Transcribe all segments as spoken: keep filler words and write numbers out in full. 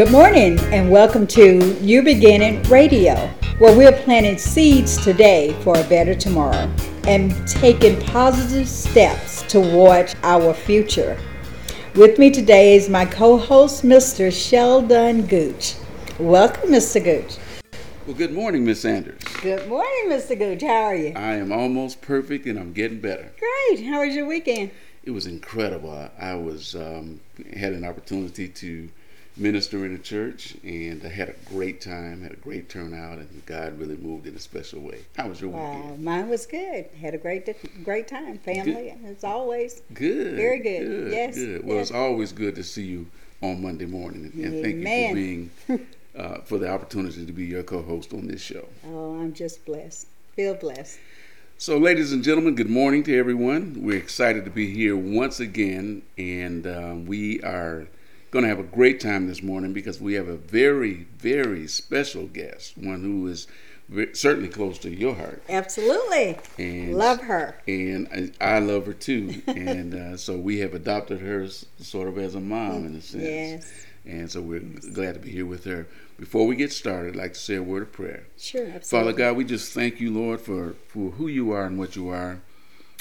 Good morning and welcome to New Beginning Radio, where we're planting seeds today for a better tomorrow and taking positive steps toward our future. With me today is my co-host, Mister Sheldon Gooch. Welcome, Mister Gooch. Well, good morning, Miz Sanders. Good morning, Mister Gooch. How are you? I am almost perfect and I'm getting better. Great. How was your weekend? It was incredible. I, I was um, had an opportunity to minister in a church, and I had a great time, had a great turnout, and God really moved in a special way. How was your wow, weekend? Mine was good. Had a great great time. Family, good. As always. Good. Very good. good yes. Good. Well, yes. It's always good to see you on Monday morning, and Amen. Thank you for being, uh, for the opportunity to be your co-host on this show. Oh, I'm just blessed. Feel blessed. So, ladies and gentlemen, good morning to everyone. We're excited to be here once again, and uh, we are going to have a great time this morning because we have a very, very special guest, one who is very, certainly close to your heart. Absolutely. And love her. And I, I love her, too. and uh, so we have adopted her sort of as a mom, in a sense. Yes. And so we're yes. glad to be here with her. Before we get started, I'd like to say a word of prayer. Sure, absolutely. Father God, we just thank you, Lord, for, for who you are and what you are.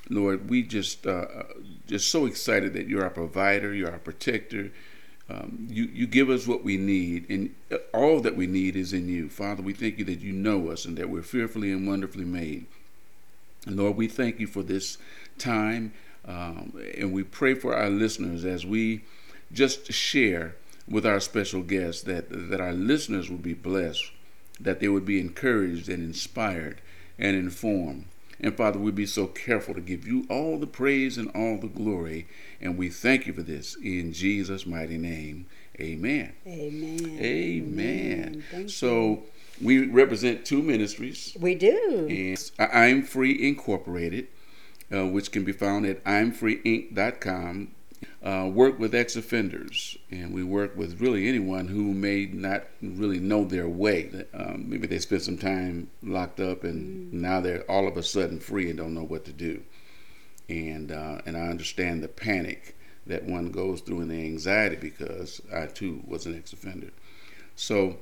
Lord, we just uh, just so excited that you're our provider, you're our protector. Um, you, you give us what we need, and all that we need is in you. Father, we thank you that you know us and that we're fearfully and wonderfully made. And Lord, we thank you for this time, um, and we pray for our listeners as we just share with our special guest, that that our listeners would be blessed, that they would be encouraged and inspired and informed. And Father, we'd be so careful to give you all the praise and all the glory, and we thank you for this in Jesus' mighty name. Amen. Amen. Amen. Amen. So we represent two ministries. We do. And I'm Free Incorporated, uh, which can be found at I'm free inc dot com. Uh, work with ex-offenders, and we work with really anyone who may not really know their way. Um, maybe they spent some time locked up, and mm. now they're all of a sudden free and don't know what to do. And uh, and I understand the panic that one goes through and the anxiety, because I too was an ex-offender. So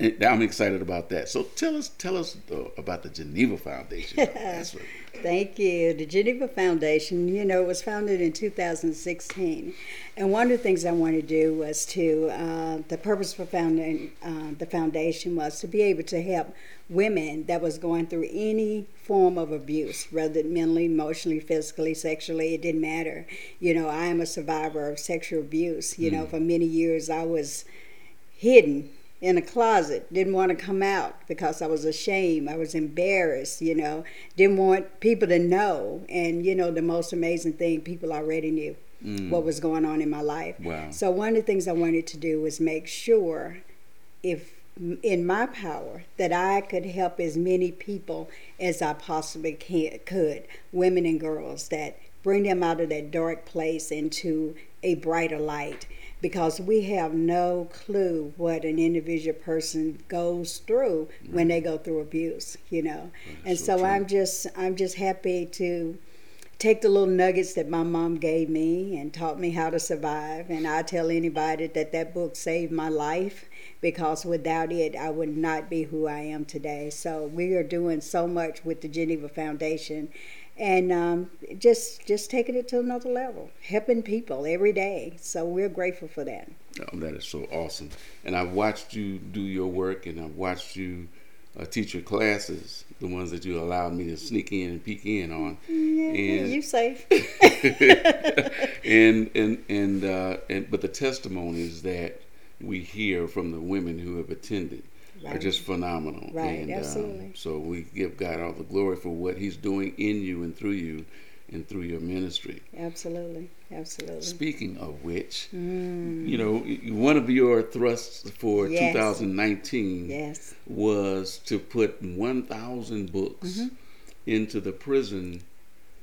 I'm excited about that. So tell us, tell us uh, about the Geneva Foundation. That's what... Thank you. The Geneva Foundation, you know, was founded in two thousand sixteen, and one of the things I wanted to do was to uh, the purpose for founding uh, the foundation was to be able to help women that was going through any form of abuse, whether mentally, emotionally, physically, sexually, it didn't matter. You know, I am a survivor of sexual abuse. You mm. know, for many years I was hidden in a closet, didn't want to come out because I was ashamed, I was embarrassed, you know, didn't want people to know. And, you know, the most amazing thing, people already knew mm. what was going on in my life. Wow. So one of the things I wanted to do was make sure, if in my power, that I could help as many people as I possibly can, could, women and girls, that bring them out of that dark place into a brighter light. Because we have no clue what an individual person goes through right. when they go through abuse, you know. Right. And so, so I'm just I'm just happy to take the little nuggets that my mom gave me and taught me how to survive. And I tell anybody that that book saved my life, because without it, I would not be who I am today. So we are doing so much with the Geneva Foundation. And um, just just taking it to another level, helping people every day. So we're grateful for that. Oh, that is so awesome. And I've watched you do your work, and I've watched you uh, teach your classes, the ones that you allowed me to sneak in and peek in on. Yeah, and, you safe. and and and, uh, and but the testimonies that we hear from the women who have attended Right. are just phenomenal. Right, and, absolutely. Um, so we give God all the glory for what he's doing in you and through you and through your ministry. Absolutely, absolutely. Speaking of which, mm. you know, one of your thrusts for yes. two thousand nineteen yes. was to put one thousand books mm-hmm. into the prison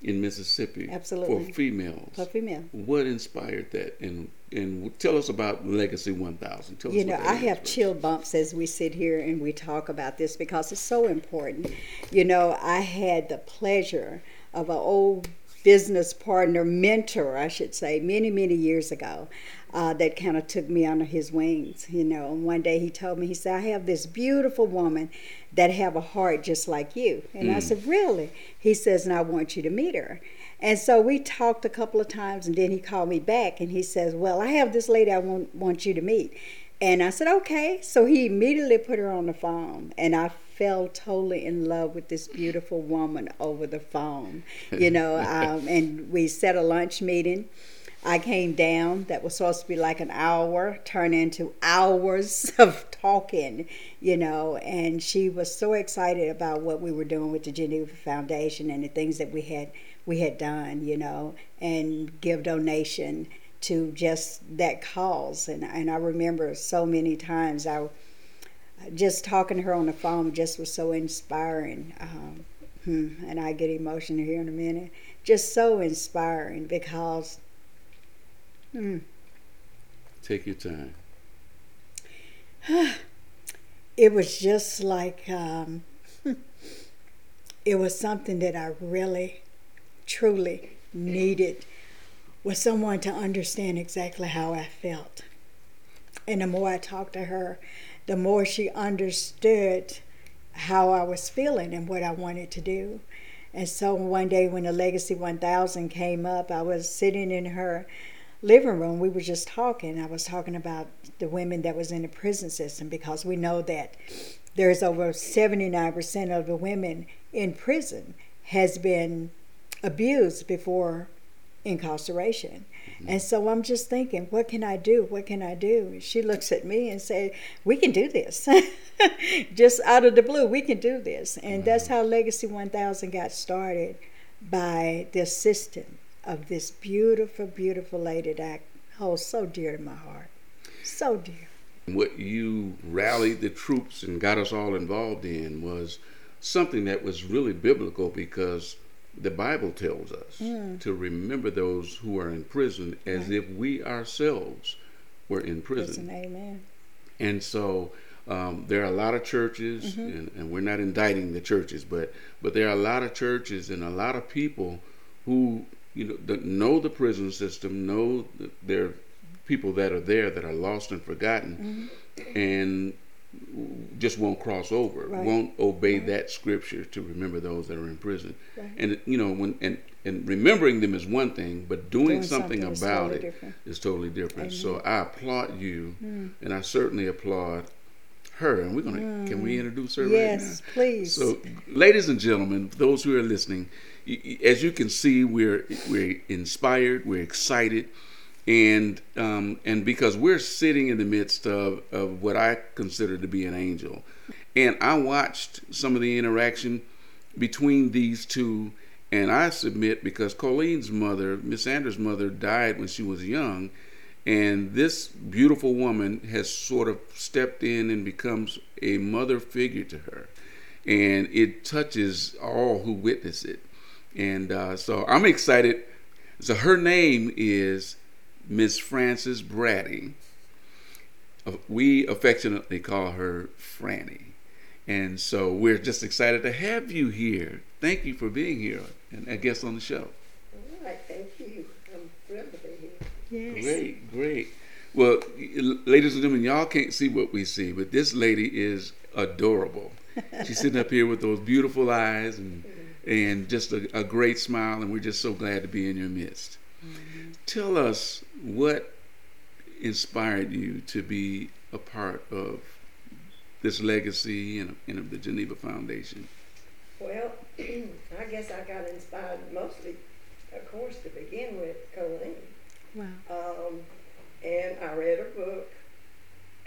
in Mississippi absolutely. for females. For females. What inspired that? And And tell us about Legacy one thousand. Tell you us know, I have was. chill bumps as we sit here and we talk about this, because it's so important. You know, I had the pleasure of an old business partner, mentor, I should say, many, many years ago, uh, that kind of took me under his wings, you know. And one day he told me, he said, I have this beautiful woman that have a heart just like you. And mm. I said, really? He says, and I want you to meet her. And so we talked a couple of times, and then he called me back, and he says, well, I have this lady I want, want you to meet. And I said, okay. So he immediately put her on the phone, and I fell totally in love with this beautiful woman over the phone, you know. Um, and we set a lunch meeting. I came down. That was supposed to be like an hour, turned into hours of talking, you know. And she was so excited about what we were doing with the Geneva Foundation and the things that we had we had done, you know, and give donation to just that cause. And, and I remember so many times I just talking to her on the phone just was so inspiring. Um, and I get emotional here in a minute. Just so inspiring because... Mm, Take your time. It was just like... Um, it was something that I really, truly needed, was someone to understand exactly how I felt. And the more I talked to her, the more she understood how I was feeling and what I wanted to do. And so one day when the Legacy one thousand came up, I was sitting in her living room. We were just talking. I was talking about the women that was in the prison system, because we know that there's over seventy-nine percent of the women in prison has been abused before incarceration. Mm-hmm. And so I'm just thinking, what can I do? What can I do? And she looks at me and said, we can do this. Just out of the blue, we can do this. And mm-hmm. that's how Legacy one thousand got started, by the assistance of this beautiful, beautiful lady that I hold so dear to my heart. So dear. What you rallied the troops and got us all involved in was something that was really biblical, because the Bible tells us mm. to remember those who are in prison as right. if we ourselves were in prison. prison amen. And so um, there are a lot of churches, mm-hmm. and, and we're not indicting the churches, but, but there are a lot of churches and a lot of people who you know know the prison system, know there are people that are there that are lost and forgotten, mm-hmm. and just won't cross over, right. won't obey right. that scripture to remember those that are in prison. Right. And you know, when and, and remembering them is one thing, but doing, doing something, something about totally it different. is totally different. Amen. So I applaud you, mm. and I certainly applaud her. And we're gonna mm. can we introduce her yes, right now? Yes, please. So, ladies and gentlemen, those who are listening, as you can see, we're we're inspired, we're excited. And um, and because we're sitting in the midst of, of what I consider to be an angel. And I watched some of the interaction between these two. And I submit, because Colleen's mother, Miss Sanders' mother, died when she was young. And this beautiful woman has sort of stepped in and becomes a mother figure to her. And it touches all who witness it. And uh, so I'm excited. So her name is Miss Frances Brady. We affectionately call her Franny. And so we're just excited to have you here. Thank you for being here and a guest on the show. All right, thank you. I'm thrilled to be here. Yes. Great, great. Well, ladies and gentlemen, y'all can't see what we see, but this lady is adorable. She's sitting up here with those beautiful eyes and, and just a, a great smile, and we're just so glad to be in your midst. Tell us what inspired you to be a part of this Legacy and, and of the Geneva Foundation. Well, I guess I got inspired mostly, of course, to begin with, Colleen. Wow. Um, and I read her book,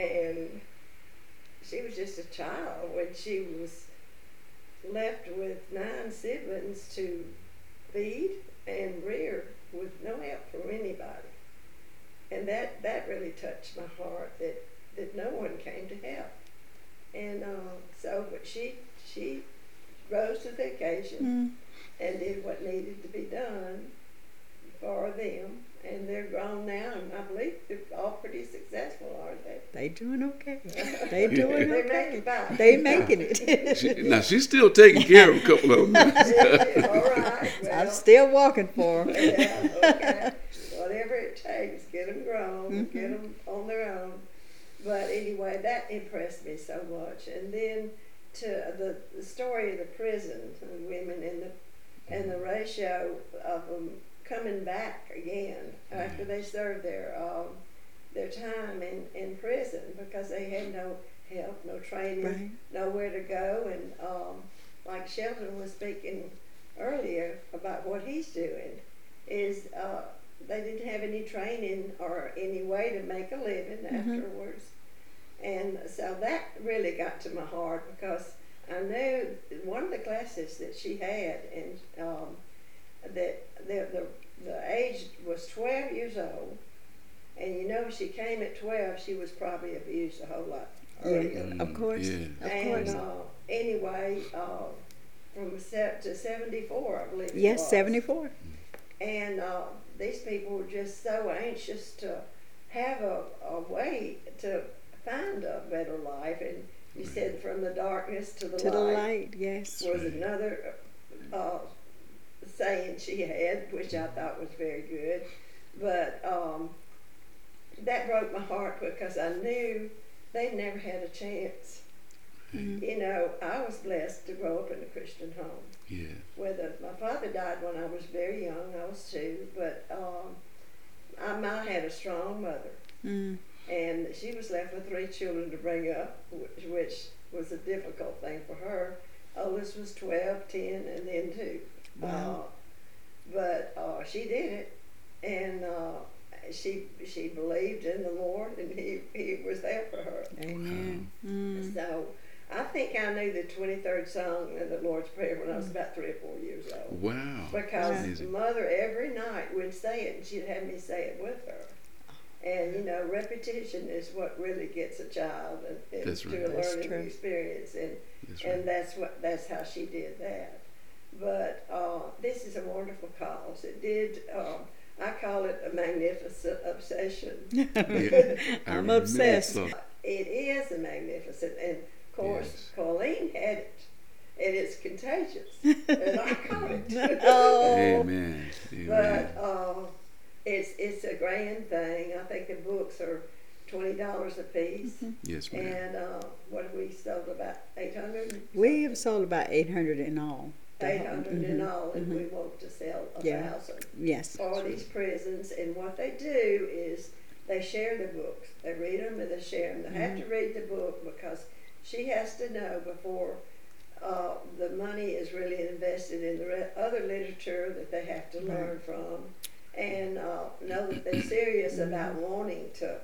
and she was just a child when she was left with nine siblings to feed and rear, with no help from anybody. And that, that really touched my heart, that, that no one came to help. And uh, so but she she rose to the occasion mm. and did what needed to be done for them, and they're grown now, and I believe they're all pretty successful, aren't they? They doing okay. They doing okay. They making it. They making it. she, now she's still taking care of a couple of them. Yeah, all right. Well, I'm still walking for them. Yeah, okay. Whatever it takes, get them grown, mm-hmm. get them on their own. But anyway, that impressed me so much. And then to the, the story of the prison and women and the and the ratio of them coming back again after they served their um, their time in, in prison, because they had no help, no training, right. nowhere to go. And um, like Sheldon was speaking earlier about what he's doing, is uh, they didn't have any training or any way to make a living mm-hmm. afterwards. And so that really got to my heart, because I knew one of the classes that she had, and um, that the, the the age was twelve years old, and you know she came at twelve. She was probably abused a whole lot. Earlier. Mm, of course, yeah. of and, course. Uh, anyway, uh, from set to seventy-four, I believe. Yes, it was. seventy-four. And uh, these people were just so anxious to have a, a way to find a better life. And you said from the darkness to the to light. To the light, yes. Was another uh, saying she had, which I thought was very good. But um, that broke my heart, because I knew they never had a chance. Mm-hmm. You know, I was blessed to grow up in a Christian home. Yeah. Whether my father died when I was very young, I was two, but um, I, I had a strong mother. Mm. And she was left with three children to bring up, which, which was a difficult thing for her. Oldest was twelve, ten, and then two. Wow. Uh, but uh, she did it, and uh, she she believed in the Lord, and He, he was there for her. Amen. Wow. Mm. So I think I knew the twenty-third Psalm of the Lord's Prayer when I was about three or four years old. Wow. Because Mother every night would say it, and she'd have me say it with her. And, you know, repetition is what really gets a child and, and right. to a learning that's experience. And that's, right. and that's what that's how she did that. But uh, this is a wonderful cause. It did, uh, I call it a magnificent obsession. Yeah, I'm obsessed. It is a magnificent. And, of course, yes. Colleen had it. And it's contagious. And I call it. Oh. Amen. Amen. But, uh, It's it's a grand thing. I think the books are twenty dollars a piece. Mm-hmm. Yes, ma'am. And uh, what have we sold, about eight hundred? We have sold about eight hundred in all. Eight hundred mm-hmm. in all, and mm-hmm. we want to sell a yeah. thousand. Yes. For these right. prisons, and what they do is they share the books. They read them and they share them. They mm-hmm. have to read the book, because she has to know before uh, the money is really invested in the re- other literature that they have to right. learn from. And uh, know that they're serious about wanting to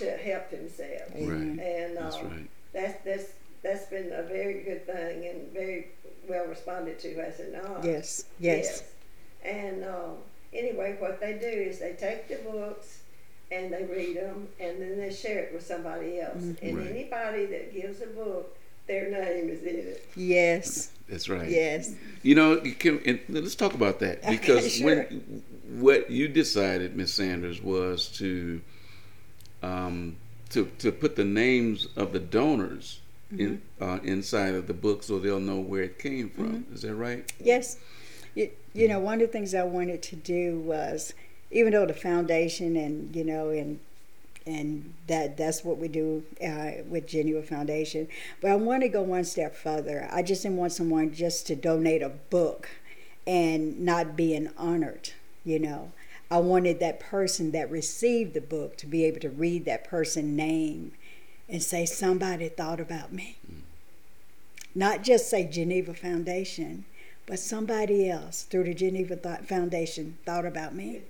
to help themselves. Right. And uh, that's, right. that's that's that's been a very good thing, and very well responded to, as it not. Yes. Yes. Yes. And uh, anyway, what they do is they take the books and they read them, and then they share it with somebody else. Mm-hmm. And right. anybody that gives a book, their name is in it. Yes. That's right. Yes. You know, can, and let's talk about that, because okay, sure. when what you decided, Miz Sanders, was to um, to to put the names of the donors mm-hmm. in, uh, inside of the book, so they'll know where it came from. Mm-hmm. Is that right? Yes. You, you mm-hmm. know, one of the things I wanted to do was, even though the foundation and you know and. And that that's what we do uh, with Geneva Foundation. But I want to go one step further. I just didn't want someone just to donate a book and not being honored, you know. I wanted that person that received the book to be able to read that person's name and say, somebody thought about me. Mm. Not just say Geneva Foundation, but somebody else through the Geneva th- Foundation thought about me.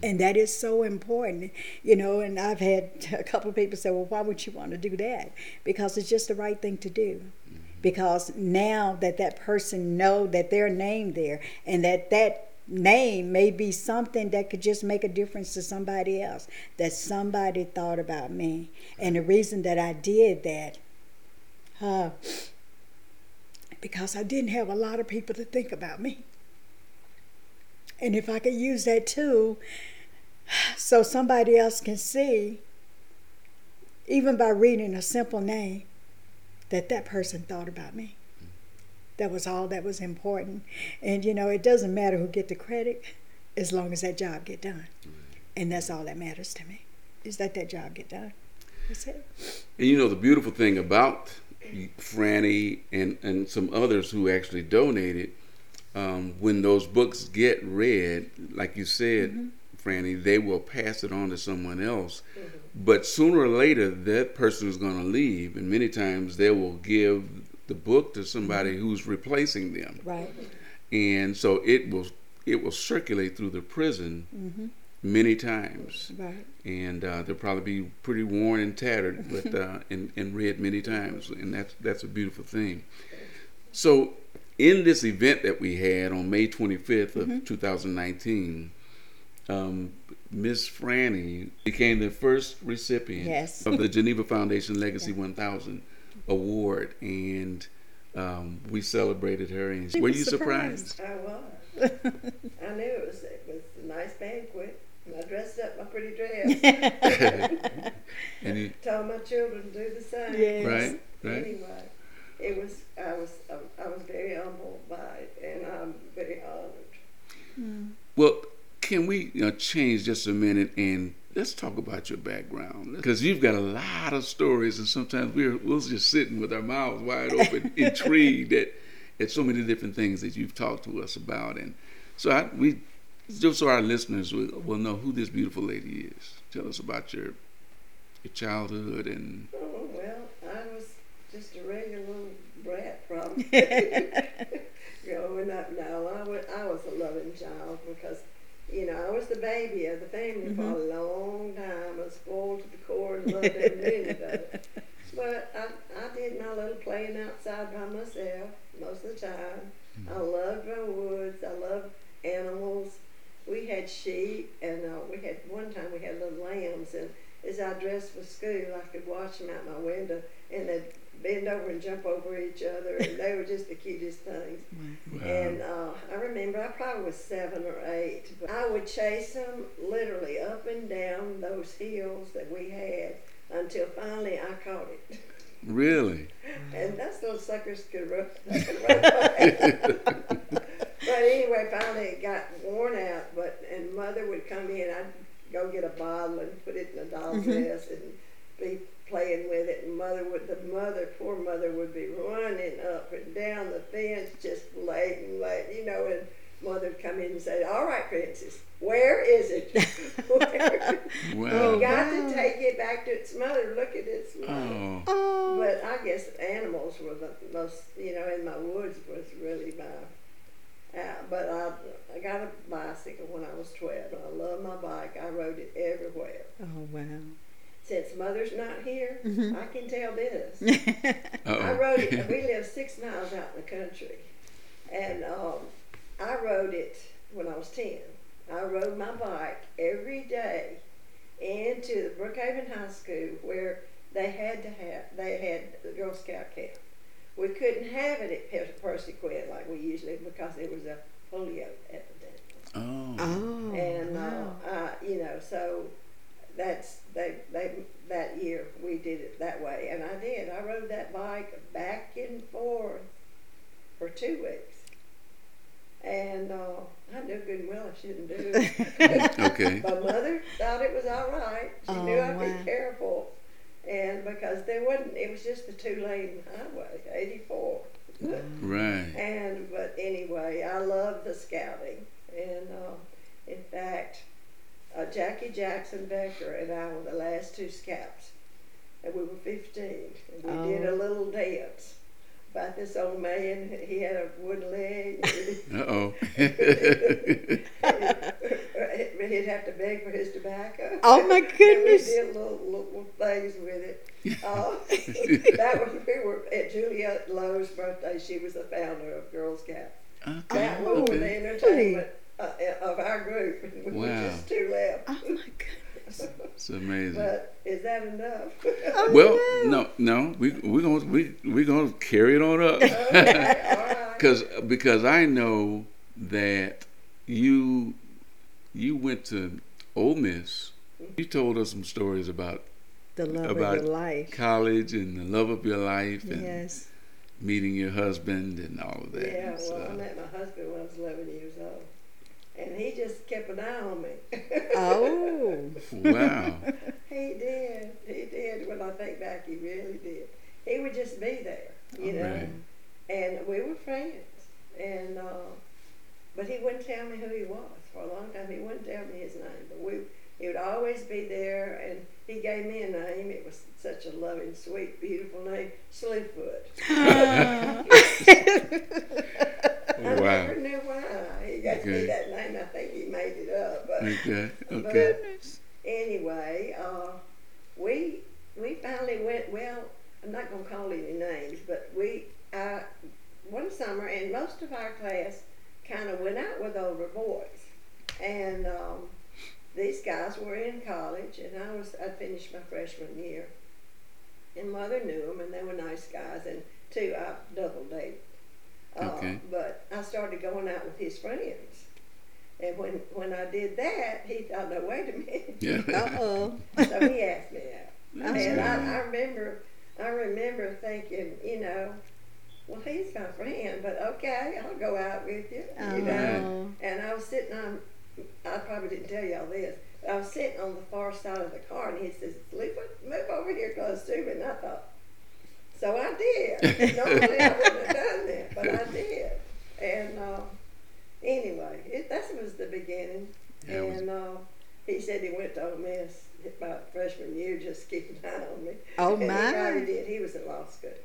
And that is so important, you know, and I've had a couple of people say, well, why would you want to do that? Because it's just the right thing to do. Mm-hmm. Because now that that person know that their name there, and that that name may be something that could just make a difference to somebody else, that somebody thought about me. And the reason that I did that, uh, because I didn't have a lot of people to think about me. And if I could use that tool so somebody else can see, even by reading a simple name, that that person thought about me. That was all that was important. And, you know, it doesn't matter who get the credit as long as that job get done. Right. And that's all that matters to me, is that that job get done. That's it. And, you know, the beautiful thing about Franny and, and some others who actually donated, um, when those books get read, like you said, mm-hmm. Franny, they will pass it on to someone else. Mm-hmm. But sooner or later, that person is going to leave. And many times they will give the book to somebody who's replacing them. Right. And so it will it will circulate through the prison mm-hmm. many times. Right. And uh, they'll probably be pretty worn and tattered, but uh, and, and read many times. And that's, that's a beautiful thing. So in this event that we had on May twenty-fifth of mm-hmm. two thousand nineteen, um, Miss Franny became the first recipient yes. of the Geneva Foundation Legacy yeah. one thousand Award, and um, we celebrated her. And were you surprised? I was. I knew it was, it was a nice banquet. And I dressed up my pretty dress. And you told my children to do the same. Yes. Right. Right. Anyway, it was. I was. Um, I was very humbled by it, and I'm very honored. Mm. Well, can we uh, change just a minute and let's talk about your background, because you've got a lot of stories, and sometimes we're we're just sitting with our mouths wide open, intrigued at, at so many different things that you've talked to us about. And so I, we, just so our listeners will, will know who this beautiful lady is. Tell us about your your childhood and. Oh well, I was just a regular little brat, probably. Growing up, no, I was I was a loving child because. You know, I was the baby of the family mm-hmm. for a long time. I was spoiled to the core and loved every minute of it. But I, I did my little playing outside by myself most of the time. Mm-hmm. I loved my woods. I loved animals. We had sheep, and uh, we had one time we had little lambs. And as I dressed for school, I could watch them out my window, and they'd bend over and jump over each other, and they were just the cutest things. Wow. And uh, I remember I probably was seven or eight, but I would chase them literally up and down those hills that we had until finally I caught it. Really? And those little suckers could run, could run away. But anyway, finally it got worn out, but and Mother would come in. I'd go get a bottle and put it in a doll mm-hmm. dress and be playing with it, and mother would, the mother, poor mother would be running up and down the fence, just late and late, you know, and Mother would come in and say, all right, Princess, where is it? Where? Wow. You got wow. to take it back to its mother, look at its mother. Oh. But I guess animals were the most, you know, in my woods was really my, uh, but I, I got a bicycle when I was twelve, and I loved my bike, I rode it everywhere. Oh, wow. Since Mother's not here, mm-hmm. I can tell this. I rode it. We lived six miles out in the country. And um, I rode it when I was ten. I rode my bike every day into the Brookhaven High School where they had to have, they had the Girl Scout camp. We couldn't have it at Percy Quinn like we usually because it was a polio epidemic. Oh. oh and, wow. uh, uh, you know, so... That's they they that year we did it that way, and I did. I rode that bike back and forth for two weeks, and uh, I knew good and well I shouldn't do it. Okay. My mother thought it was all right. She oh, knew I'd wow. be careful, and because there wasn't, it was just a two-lane highway, eighty-four. Right. And but anyway, I loved the scouting, and uh, in fact. Uh, Jackie Jackson Becker and I were the last two scouts, and we were fifteen, and we oh. did a little dance about this old man. He had a wooden leg. Uh-oh. He'd have to beg for his tobacco. Oh, my goodness. And we did little, little things with it. Uh, that was, we were at Juliette Lowe's birthday. She was the founder of Girl Scouts. Okay. That was okay. the entertainment. Uh, of our group, and we wow. were just two left. Oh my goodness, it's amazing. But is that enough? Oh, well, no, no, no. We we gonna we we gonna carry it on up, okay, all right. because because I know that you you went to Ole Miss. You told us some stories about the love about of your life, college, and the love of your life, and yes. meeting your husband and all of that. Yeah, well, so. I met my husband when I was eleven years old, and he just kept an eye on me. Oh, wow! He did. He did. When I think back, he really did. He would just be there, you all know. Right. And we were friends, and uh, but he wouldn't tell me who he was for a long time. He wouldn't tell me his name, but we. He would always be there, and he gave me a name. It was such a loving, sweet, beautiful name, Slewfoot. Uh. I wow. never knew why he gave okay. me that name. I think he made it up. But, okay. Okay. But anyway, uh, we we finally went. Well, I'm not going to call any names, but we uh, one summer, and most of our class kind of went out with older boys, and. Um, These guys were in college, and I was—I finished my freshman year. And mother knew them, and they were nice guys. And two, I double dated. Uh, okay. But I started going out with his friends, and when when I did that, he thought, "No, wait a minute." Yeah. Uh-oh. So he asked me out, and I, I remember, I remember thinking, you know. Well, he's my friend, but okay, I'll go out with you, oh. you know. And I was sitting on. I probably didn't tell y'all this, but I was sitting on the far side of the car, and he says, move over here close to me, and I thought, so I did. Normally I wouldn't have done that, but I did. And uh, anyway, it, that was the beginning, yeah, and was... uh, he said he went to Ole Miss my freshman year just keeping an eye on me. Oh, and my. He probably did. He was in law school,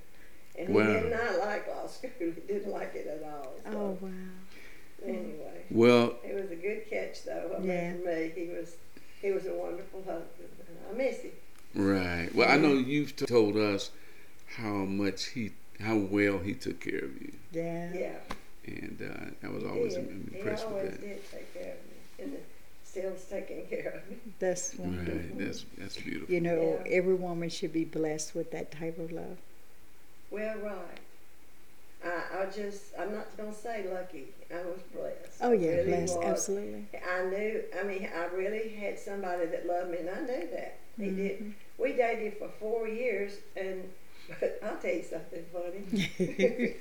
and wow. he did not like law school. He didn't like it at all. So. Oh, wow. Anyway, well, it was a good catch, though. I mean, yeah. for me, he was he was a wonderful husband, and I miss him. Right. Well, yeah. I know you've t- told us how much he, how well he took care of you. Yeah. Yeah. And uh, I was always yeah. impressed he with always that. He always did take care of me, and still's taking care of me. That's wonderful. Right. That's that's beautiful. You know, yeah. every woman should be blessed with that type of love. Well, right. I, I just, I'm not going to say lucky. I was blessed. Oh, yeah, really blessed, was. Absolutely. I knew, I mean, I really had somebody that loved me, and I knew that. He mm-hmm. did. We dated for four years, and but I'll tell you something funny. he,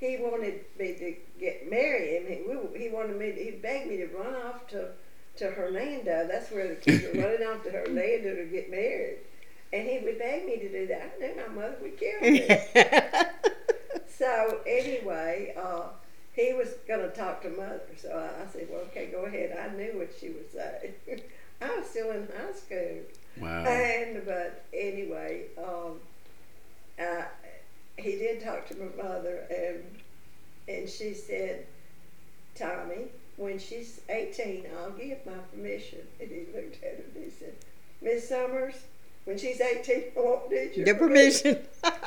he wanted me to get marry him. He, he wanted me, to, he begged me to run off to, to Hernando. That's where the kids were running off to Hernando to get married. And he would beg me to do that. I knew my mother would kill me. So anyway, uh, he was going to talk to mother, so I, I said, well, okay, go ahead. I knew what she would say. I was still in high school. Wow. And, but anyway, um, I, he did talk to my mother, and, and she said, Tommy, when she's eighteen, I'll give my permission. And he looked at her and he said, Miss Summers, when she's eighteen, I won't need your the permission. permission.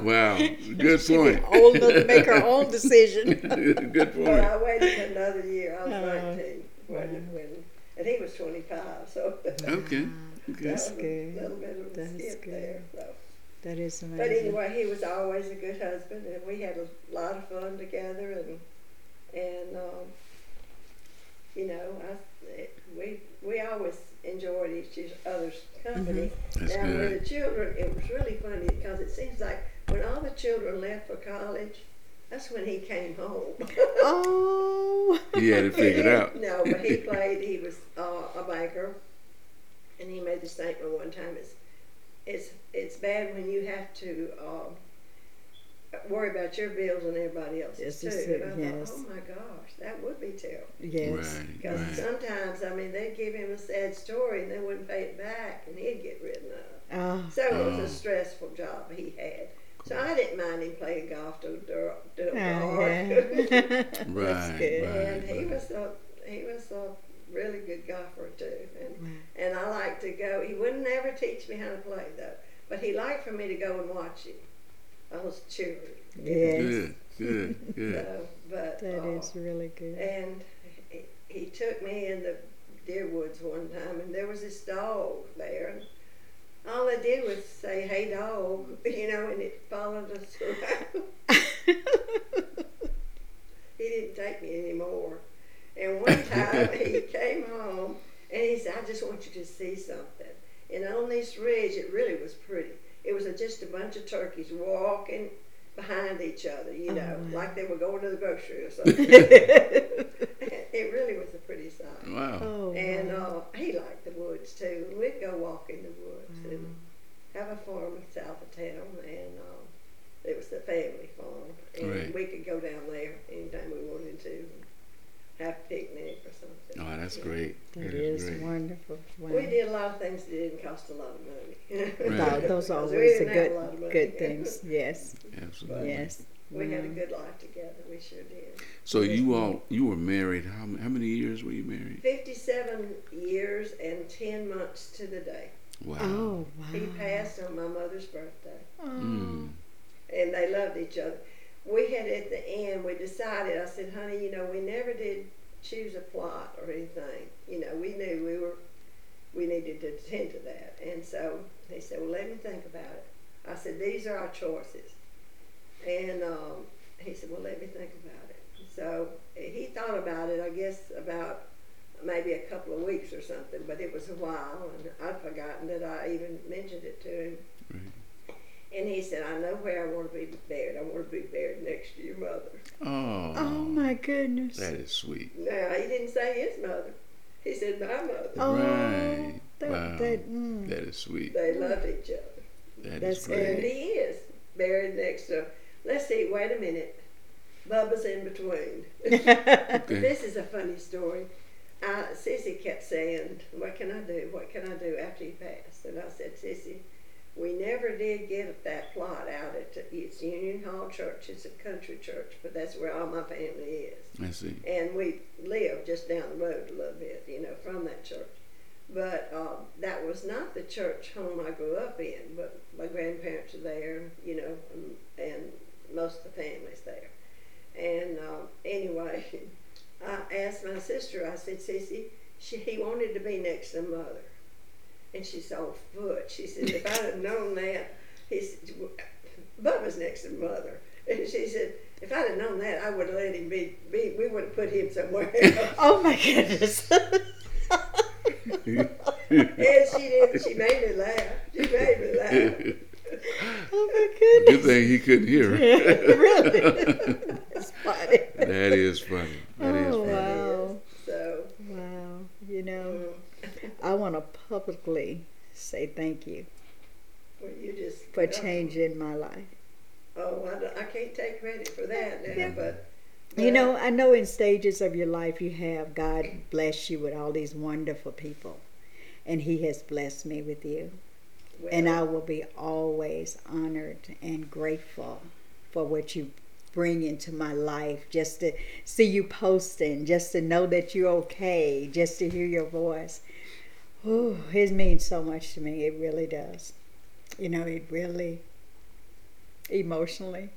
Wow, good she point. Old enough to make her own decision. Good point. Well, I waited another year. I was nineteen when, when, and he was twenty-five. So okay, that's good. A little bit of a skip there. So. That is amazing. But anyway, he was always a good husband, and we had a lot of fun together. And and um, you know, I we we always enjoyed each other's company. Mm-hmm. Now good. With the children, it was really funny because it seems like. When all the children left for college, that's when he came home. Oh, he had it figured out. No, but he played. He was uh, a banker, and he made the statement one time: "It's it's it's bad when you have to uh, worry about your bills and everybody else's too." It, and I yes. thought, oh my gosh, that would be terrible. Yes, because right, right. sometimes I mean they'd give him a sad story and they wouldn't pay it back, and he'd get written up. Oh. So it was oh. a stressful job he had. So I didn't mind him playing golf to the to oh, yeah. right, right. And he right. was a he was a really good golfer too, and right. and I liked to go. He wouldn't ever teach me how to play though, but he liked for me to go and watch him. I was cheering. Yes. Good, good, good. So, but that uh, is really good. And he, he took me in the deer woods one time, and there was this dog there. All I did was say, hey, dog, you know, and it followed us around. He didn't take me anymore. just want you to see something. And on this ridge, it really was pretty. It was a, just a bunch of turkeys walking behind each other, you know, oh, wow. like they were going to the grocery or something. It really was a pretty sight. Wow. Oh, and wow. Uh, he liked the woods, too. We'd go walk in the woods wow. and have a farm south of town, and uh, it was the family farm. And right. we could go down there anytime we wanted to. Have a picnic or something. Oh, that's great. That it is, is great. Wonderful. Wow. We did a lot of things that didn't cost a lot of money. Right. No, those are always the good, a good things. Yes. Absolutely. Yes. We wow. had a good life together. We sure did. So yeah. you all, you were married. How how many years were you married? Fifty-seven years and ten months to the day. Wow. Oh, wow. He passed on my mother's birthday. Oh. Mm. And they loved each other. We had at the end, we decided, I said, honey, you know, we never did choose a plot or anything. You know, we knew we were, we needed to attend to that. And so he said, well, let me think about it. I said, these are our choices. And um, he said, well, let me think about it. So he thought about it, I guess, about maybe a couple of weeks or something, but it was a while, and I'd forgotten that I even mentioned it to him. Right. And he said, I know where I want to be buried. I want to be buried next to your mother. Oh. Oh, my goodness. That is sweet. No, he didn't say his mother. He said my mother. Oh, right. That, wow. that, mm. that is sweet. They love each other. That That's is great. And he is buried next to, let's see, wait a minute. Bubba's in between. Okay. This is a funny story. I, Sissy kept saying, what can I do? What can I do after he passed? And I said, Sissy, we never did get that plot out at it's Union Hall Church. It's a country church, but that's where all my family is. I see. And we lived just down the road a little bit, you know, from that church. But uh, that was not the church home I grew up in, but my grandparents are there, you know, and, and most of the family's there. And uh, anyway, I asked my sister, I said, Sissy, she, he wanted to be next to mother. And she's on foot. She said, if I'd have known that, he said, Bubba's next to mother. And she said, if I'd have known that, I would have let him be, be we would have put him somewhere else. Oh, my goodness. And she did. She made me laugh. She made me laugh. Oh, my goodness. Good thing he couldn't hear her. Really? That's funny. That is funny. That oh, is funny. Wow. So, wow. You know. Mm. I want to publicly say thank you, well, you just, for changing my life. Oh, I, don't, I can't take credit for that now, yeah. but, but... You know, I know in stages of your life you have, God bless you with all these wonderful people, and He has blessed me with you. Well, and I will be always honored and grateful for what you bring into my life, just to see you posting, just to know that you're okay, just to hear your voice. Oh, it means so much to me. It really does. You know, it really emotionally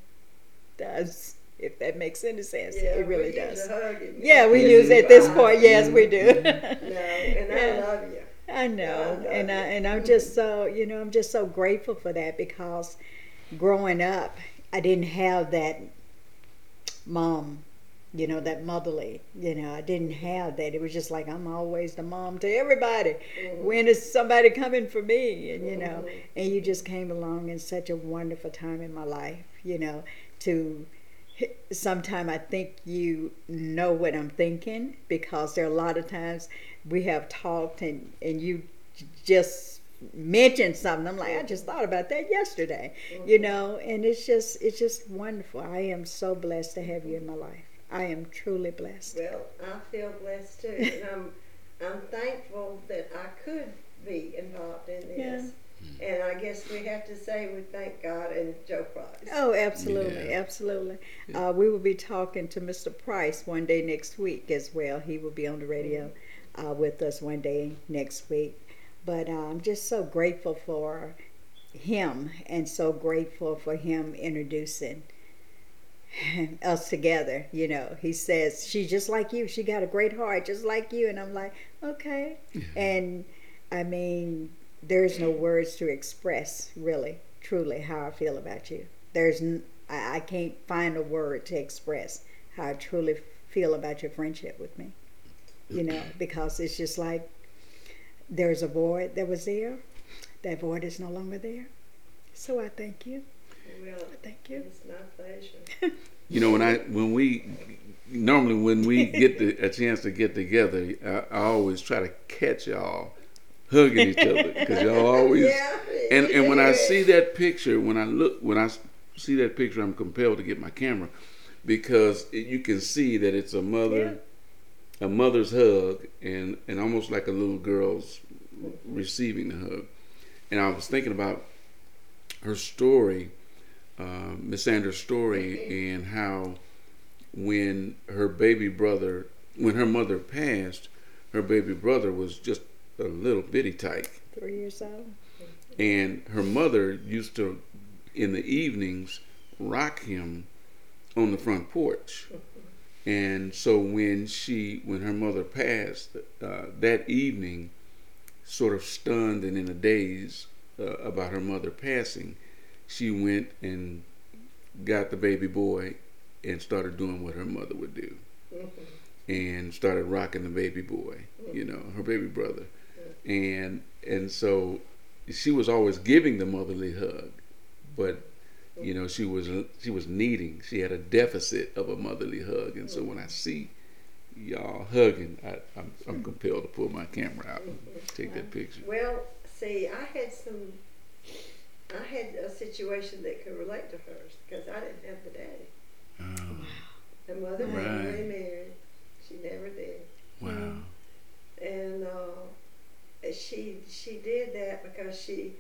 does, if that makes any sense. Yeah, it really does. Yeah, we yes, use it at this point. Yes, you. We do. No, and yeah. I love you. I know. I and, I, and I'm just so, you know, I'm just so grateful for that, because growing up, I didn't have that mom. You know, that motherly, you know, I didn't have that. It was just like, I'm always the mom to everybody. Mm-hmm. When is somebody coming for me? And, you know, mm-hmm. and you just came along in such a wonderful time in my life, you know, to sometime I think you know what I'm thinking, because there are a lot of times we have talked and, and you just mentioned something. I'm like, I just thought about that yesterday, mm-hmm. you know, and it's just, it's just wonderful. I am so blessed to have you in my life. I am truly blessed. Well, I feel blessed too, and I'm I'm thankful that I could be involved in this. Yeah. And I guess we have to say we thank God and Joe Price. Oh, absolutely, yeah. absolutely. Yeah. Uh, we will be talking to Mister Price one day next week as well. He will be on the radio uh, with us one day next week. But uh, I'm just so grateful for him, and so grateful for him introducing us together. You know, he says, she's just like you, she got a great heart just like you, and I'm like, okay. And I mean, there's no words to express really truly how I feel about you. There's n- I-, I can't find a word to express how I truly feel about your friendship with me, you know, because it's just like there is a void that was there. That void is no longer there. So I thank you. Well, thank you. It's my pleasure. You know, when I when we normally when we get the, a chance to get together, I, I always try to catch y'all hugging each other, because y'all always. Yeah. And and when I see that picture, when I look, when I see that picture, I'm compelled to get my camera, because it, you can see that it's a mother, yeah. a mother's hug, and and almost like a little girl's receiving the hug. And I was thinking about her story. Uh, Miss Sanders' story, and how when her baby brother, when her mother passed, her baby brother was just a little bitty tyke. Three years old. And her mother used to, in the evenings, rock him on the front porch. And so when she, when her mother passed, uh, that evening, sort of stunned and in a daze uh, about her mother passing, she went and got the baby boy and started doing what her mother would do, mm-hmm. and started rocking the baby boy, mm-hmm. you know, her baby brother. Mm-hmm. And and so she was always giving the motherly hug, but, you know, she was she was needing. She had a deficit of a motherly hug. And mm-hmm. so when I see y'all hugging, I, I'm, I'm compelled to pull my camera out mm-hmm. and take that picture. Well, see, I had some... I had a situation that could relate to hers, because I didn't have the daddy. Oh. Wow. The mother right. never remarried. She never did. Wow. And uh, she she did that because she,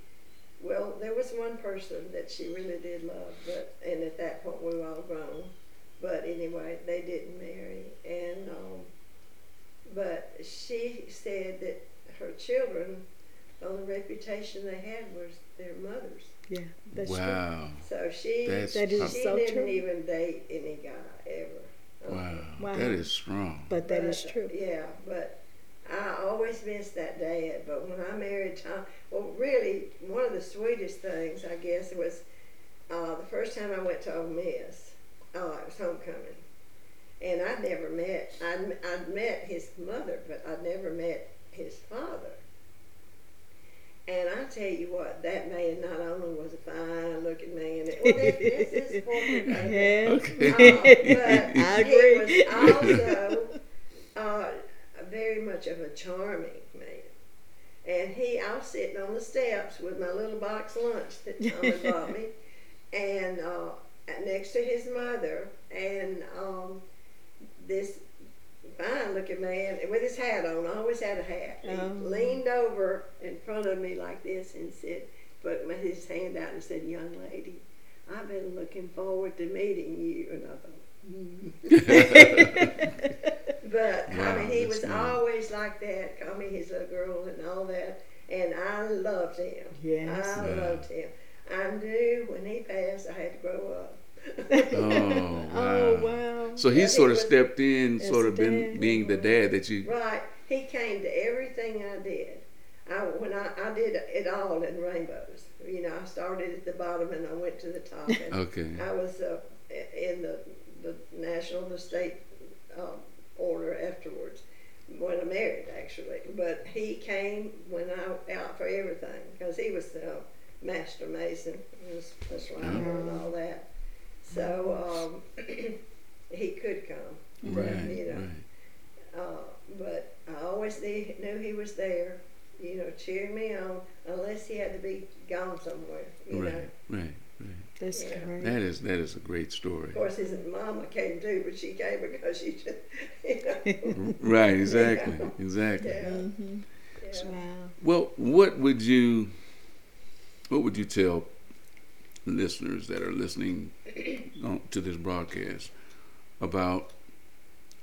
well, there was one person that she really did love, but and at that point we were all grown. But anyway, they didn't marry. And um, but she said that her children, the only reputation they had was their mothers. Yeah, that's wow. true. So she, that's that is she so didn't true. even date any guy ever. Wow, um, wow. that is strong. But that but, is true. Yeah, but I always missed that dad. But when I married Tom, well, really, one of the sweetest things, I guess, was uh, the first time I went to Ole Miss. Oh, it was homecoming. And I'd never met, I'd, I'd met his mother, but I'd never met his father. And I tell you what, that man not only was a fine-looking man. Well, that, this is former yeah. okay. uh, but I agree. He was also uh, very much of a charming man. And he, I was sitting on the steps with my little box lunch that Tom had bought me, and uh, next to his mother, and um, this fine-looking man with his hat on. I always had a hat. He oh. leaned over in front of me like this and said, put his hand out and said, "Young lady, I've been looking forward to meeting you." And I thought, mm. but wow, I mean, he was cool. always like that. Call me his little girl and all that. And I loved him. Yes, I wow. loved him. I knew when he passed, I had to grow up. oh, wow. oh wow! So he yeah, sort he of was, stepped in, sort of been dad. being the dad that you. Right, he came to everything I did. I when I, I did it all in rainbows. You know, I started at the bottom and I went to the top. And okay. I was uh, in the the national, the state um, order afterwards when I married, actually. But he came when I out for everything, because he was the uh, master mason, was right oh. and all that. So um, he could come, right? You know, right. Uh, but I always knew he was there, you know, cheering me on, unless he had to be gone somewhere. You right, know? right, right. That's yeah. correct. That is that is a great story. Of course, his mama came too, but she came because she just, you know. right, exactly, you know? exactly. Yeah. Mm-hmm. Yeah. So, wow. Well, what would you, what would you tell listeners that are listening to this broadcast about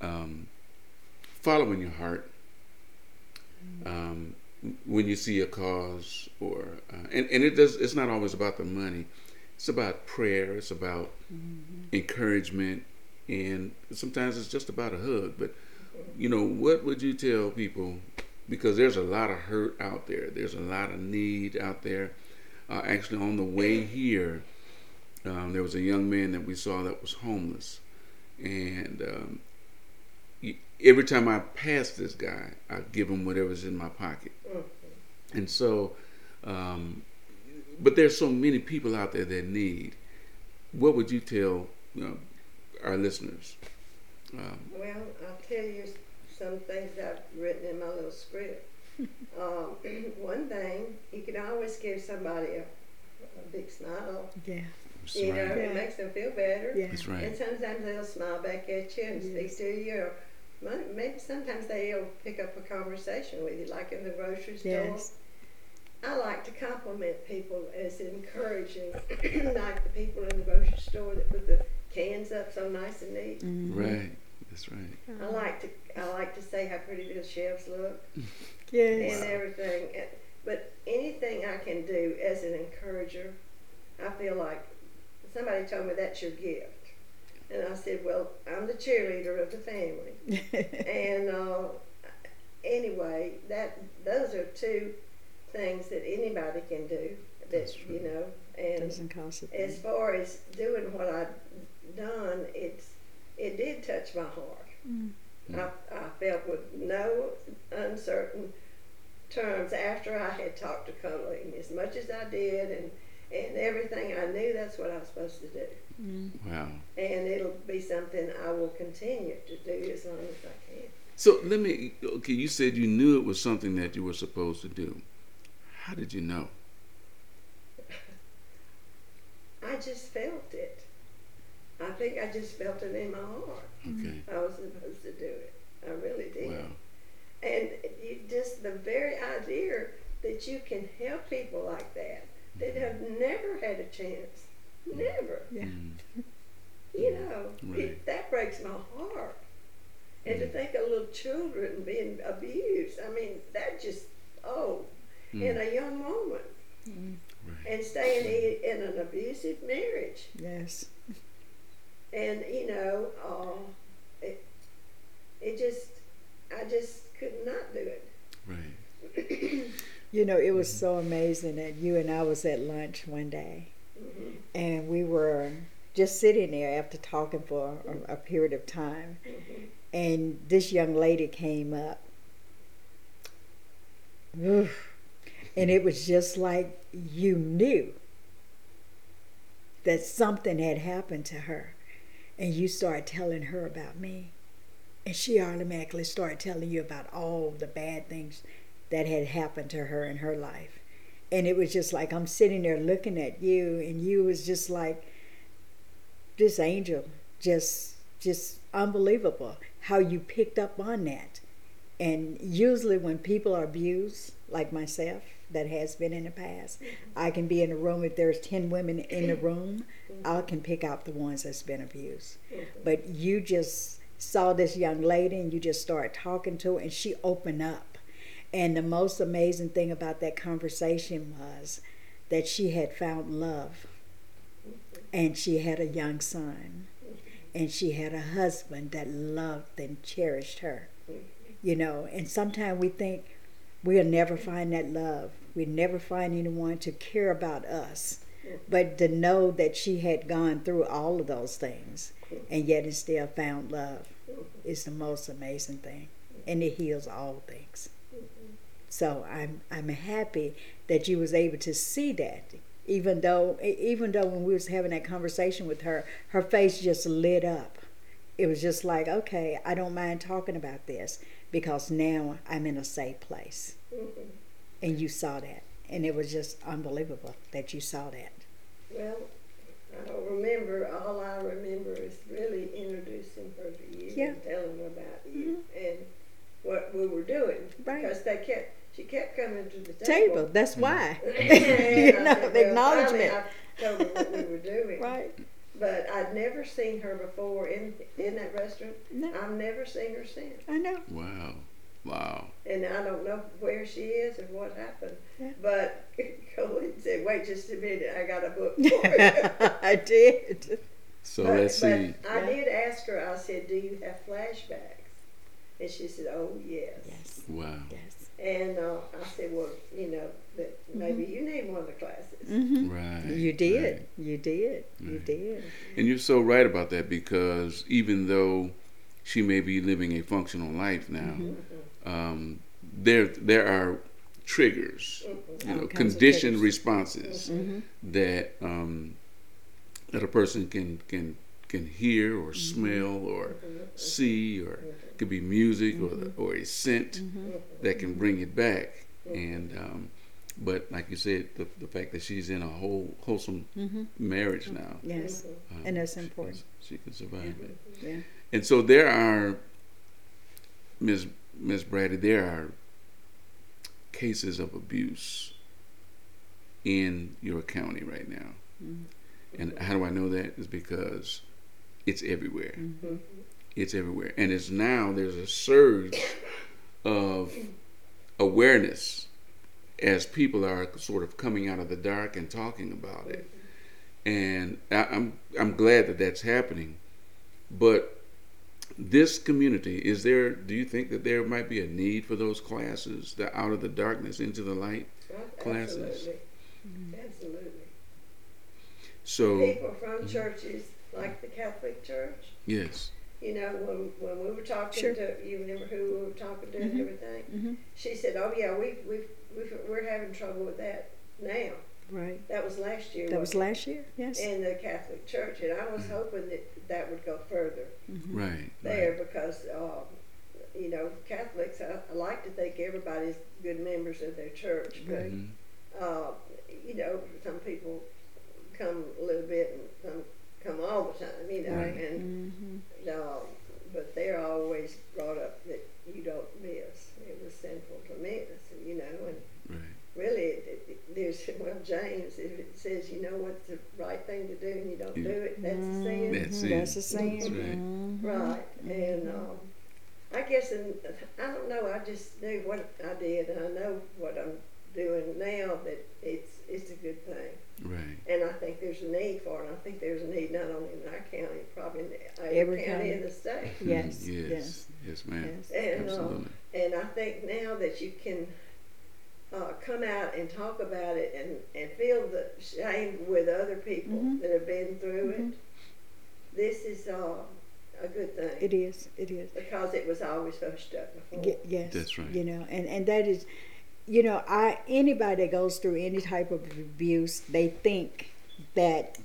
um, following your heart um, when you see a cause, or uh, and and it does. It's not always about the money. It's about prayer. It's about mm-hmm. encouragement, and sometimes it's just about a hug. But you know, what would you tell people? Because there's a lot of hurt out there. There's a lot of need out there. Uh, actually, on the way here, um, there was a young man that we saw that was homeless, and um, every time I pass this guy, I give him whatever's in my pocket. Mm-hmm. And so, um, but there's so many people out there that need. What would you tell you know, our listeners? Um, well, I'll tell you some things I've written in my little script. um, one thing, you can always give somebody a, a big smile. Yeah. That's you right. know, it yeah. makes them feel better. Yeah. That's right. And sometimes they'll smile back at you and yeah. speak to you. Or maybe sometimes they'll pick up a conversation with you, like in the grocery store. Yes. I like to compliment people as encouraging, like the people in the grocery store that put the cans up so nice and neat. Mm-hmm. Right, that's right. I like to I like to say how pretty the shelves look, yes, and wow. everything. But anything I can do as an encourager, I feel like somebody told me that's your gift, and I said, well, I'm the cheerleader of the family. And uh, anyway, that those are two things that anybody can do. That you know, and doesn't cost a thing. As far as doing what I've done, it's it did touch my heart. Mm. I, I felt with no uncertain terms after I had talked to Colleen as much as I did, and and everything I knew that's what I was supposed to do. Mm. Wow! And it'll be something I will continue to do as long as I can. So let me. Okay, you said you knew it was something that you were supposed to do. How did you know? I just felt it. I think I just felt it in my heart. Okay. I was supposed to do it. I really did. Wow. And you just the very idea that you can help people like that that have never had a chance. Never. Yeah. You know, right. it, that breaks my heart. And yeah. to think of little children being abused, I mean, that just, oh, in a young woman, mm. right. and staying in an abusive marriage. Yes, and you know, uh, it, it just, I just could not do it. Right. You know, it was mm-hmm. so amazing that you and I was at lunch one day, mm-hmm. and we were just sitting there after talking for a, a period of time, mm-hmm. and this young lady came up. Oof. And it was just like you knew that something had happened to her. And you started telling her about me. And she automatically started telling you about all the bad things that had happened to her in her life. And it was just like, I'm sitting there looking at you, and you was just like this angel, just, just unbelievable how you picked up on that. And usually when people are abused, like myself, that has been in the past, I can be in a room, if there's ten women in the room, I can pick out the ones that's been abused. But you just saw this young lady and you just started talking to her and she opened up. And the most amazing thing about that conversation was that she had found love. And she had a young son. And she had a husband that loved and cherished her. You know, and sometimes we think we'll never find that love. We'll never find anyone to care about us. But to know that she had gone through all of those things and yet is still found love is the most amazing thing. And it heals all things. So I'm I'm happy that you was able to see that. Even though even though when we was having that conversation with her, her face just lit up. It was just like, okay, I don't mind talking about this. Because now I'm in a safe place. Mm-hmm. And you saw that. And it was just unbelievable that you saw that. Well, I don't remember. All I remember is really introducing her to you yeah. and telling her about mm-hmm. you and what we were doing. Right. Because they kept, she kept coming to the table. Table, that's mm-hmm. why. You know, said, the well, acknowledgement. I told her what we were doing. Right. But I'd never seen her before in in that restaurant. No. I've never seen her since. I know. Wow. Wow. And I don't know where she is or what happened. Yeah. But Colleen said, wait just a minute, I got a book for you. I did. So but, let's but see. I yeah. did ask her, I said, do you have flashbacks? And she said, oh, yes. Yes. Wow. Yes. And uh, I said, well, you know, that maybe mm-hmm. you need one of the classes. Mm-hmm. Right. You did. Right. You did. Right. You did. And you're so right about that because even though she may be living a functional life now, mm-hmm. um, there there are triggers, mm-hmm. you know, conditioned responses mm-hmm. that um, that a person can can can hear or mm-hmm. smell or mm-hmm. see, or it could be music mm-hmm. or or a scent mm-hmm. that can bring it back. And um, but like you said, the, the fact that she's in a whole wholesome mm-hmm. marriage now, yes, um, and that's important. She, she can survive yeah. it. Yeah. And so there are, Miz Miz Brady, there are cases of abuse in your county right now. Mm-hmm. And how do I know that? Is because it's everywhere. Mm-hmm. It's everywhere. And it's now there's a surge of awareness as people are sort of coming out of the dark and talking about it. And I, I'm I'm glad that that's happening. But this community, is there, do you think that there might be a need for those classes, the out of the darkness into the light classes? Absolutely. Mm-hmm. Absolutely. So people from mm-hmm. churches like the Catholic Church. Yes. You know, when when we were talking sure. to, you remember who we were talking to mm-hmm. and everything? Mm-hmm. She said, oh yeah, we we we we're having trouble with that now. Right. That was last year. That was it? last year, yes. In the Catholic Church. And I was mm-hmm. hoping that that would go further. Mm-hmm. Right. There, right. because, uh, you know, Catholics, I, I like to think everybody's good members of their church. But, mm-hmm. uh, you know, some people come a little bit and some come all the time, you know. Right. And mm-hmm. uh, but they're always brought up that you don't miss. It was sinful to miss, you know. And right. really, it, it, there's, well, James, if it says you know what's the right thing to do and you don't yeah. do it, that's mm-hmm. a sin. That's, mm-hmm. that's a sin. That's right. Mm-hmm. Right. Mm-hmm. And um, I guess, in, I don't know, I just knew what I did, and I know what I'm doing now, that it's it's a good thing. Right. And I think there's a need for it. I think there's a need not only in our county, probably in every, every county in the state. Yes. yes. Yes. Yes, ma'am. Yes. And, absolutely. Um, and I think now that you can Uh, come out and talk about it and, and feel the shame with other people mm-hmm. that have been through mm-hmm. it. This is uh, a good thing. It is. It is. Because it was always hushed up before. Y- yes. That's right. You know, and, and that is, you know, I anybody that goes through any type of abuse, they think that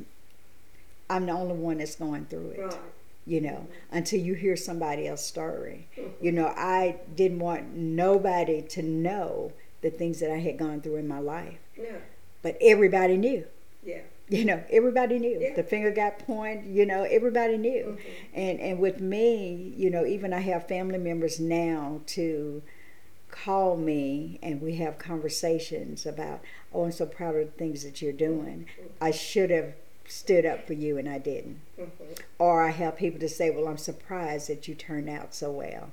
I'm the only one that's going through it. Right. You know, until you hear somebody else's story. Mm-hmm. You know, I didn't want nobody to know the things that I had gone through in my life. Yeah. But everybody knew. Yeah. You know, everybody knew. Yeah. The finger got pointed, you know, everybody knew. Mm-hmm. And and with me, you know, even I have family members now to call me and we have conversations about, oh, I'm so proud of the things that you're doing. Mm-hmm. I should have stood up for you and I didn't. Mm-hmm. Or I have people to say, well, I'm surprised that you turned out so well.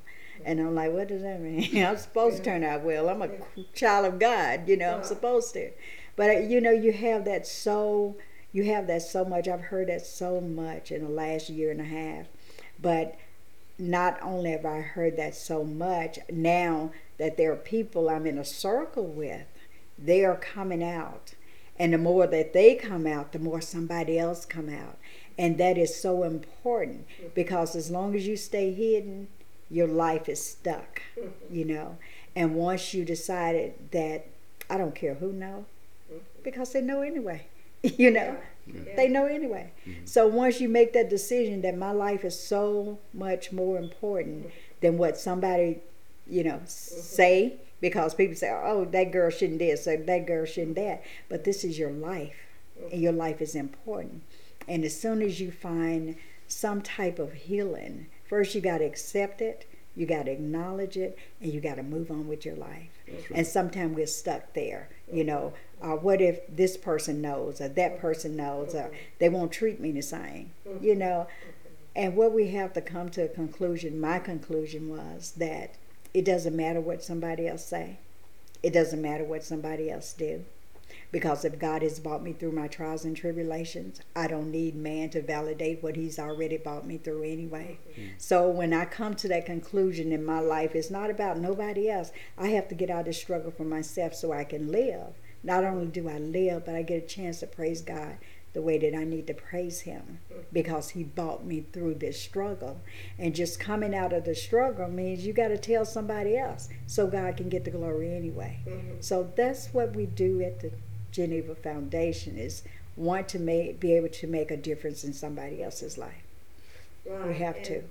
And I'm like, what does that mean? I'm supposed yeah. to turn out well. I'm a yeah. child of God, you know, yeah. I'm supposed to. But, you know, you have that so, you have that so much. I've heard that so much in the last year and a half. But not only have I heard that so much, now that there are people I'm in a circle with, they are coming out. And the more that they come out, the more somebody else come out. And that is so important because as long as you stay hidden, your life is stuck, you know. And once you decided that, I don't care who know, because they know anyway, you know. Yeah. Yeah. They know anyway. Mm-hmm. So once you make that decision that my life is so much more important than what somebody, you know, say, because people say, oh, that girl shouldn't this, so that girl shouldn't that. But this is your life, and your life is important. And as soon as you find some type of healing, first, you got to accept it, you got to acknowledge it, and you got to move on with your life. That's right. And sometimes we're stuck there. You know, uh, what if this person knows, or that person knows, or they won't treat me the same, you know? And what we have to come to a conclusion, my conclusion was that it doesn't matter what somebody else say. It doesn't matter what somebody else do. Because if God has brought me through my trials and tribulations, I don't need man to validate what he's already brought me through anyway. Mm-hmm. So when I come to that conclusion in my life, it's not about nobody else. I have to get out of this struggle for myself so I can live. Not only do I live, but I get a chance to praise God, the way that I need to praise him, because he brought me through this struggle. And just coming out of the struggle means you got to tell somebody else so God can get the glory anyway. Mm-hmm. So that's what we do at the Geneva Foundation, is want to make, be able to make a difference in somebody else's life. Right. We have and, to.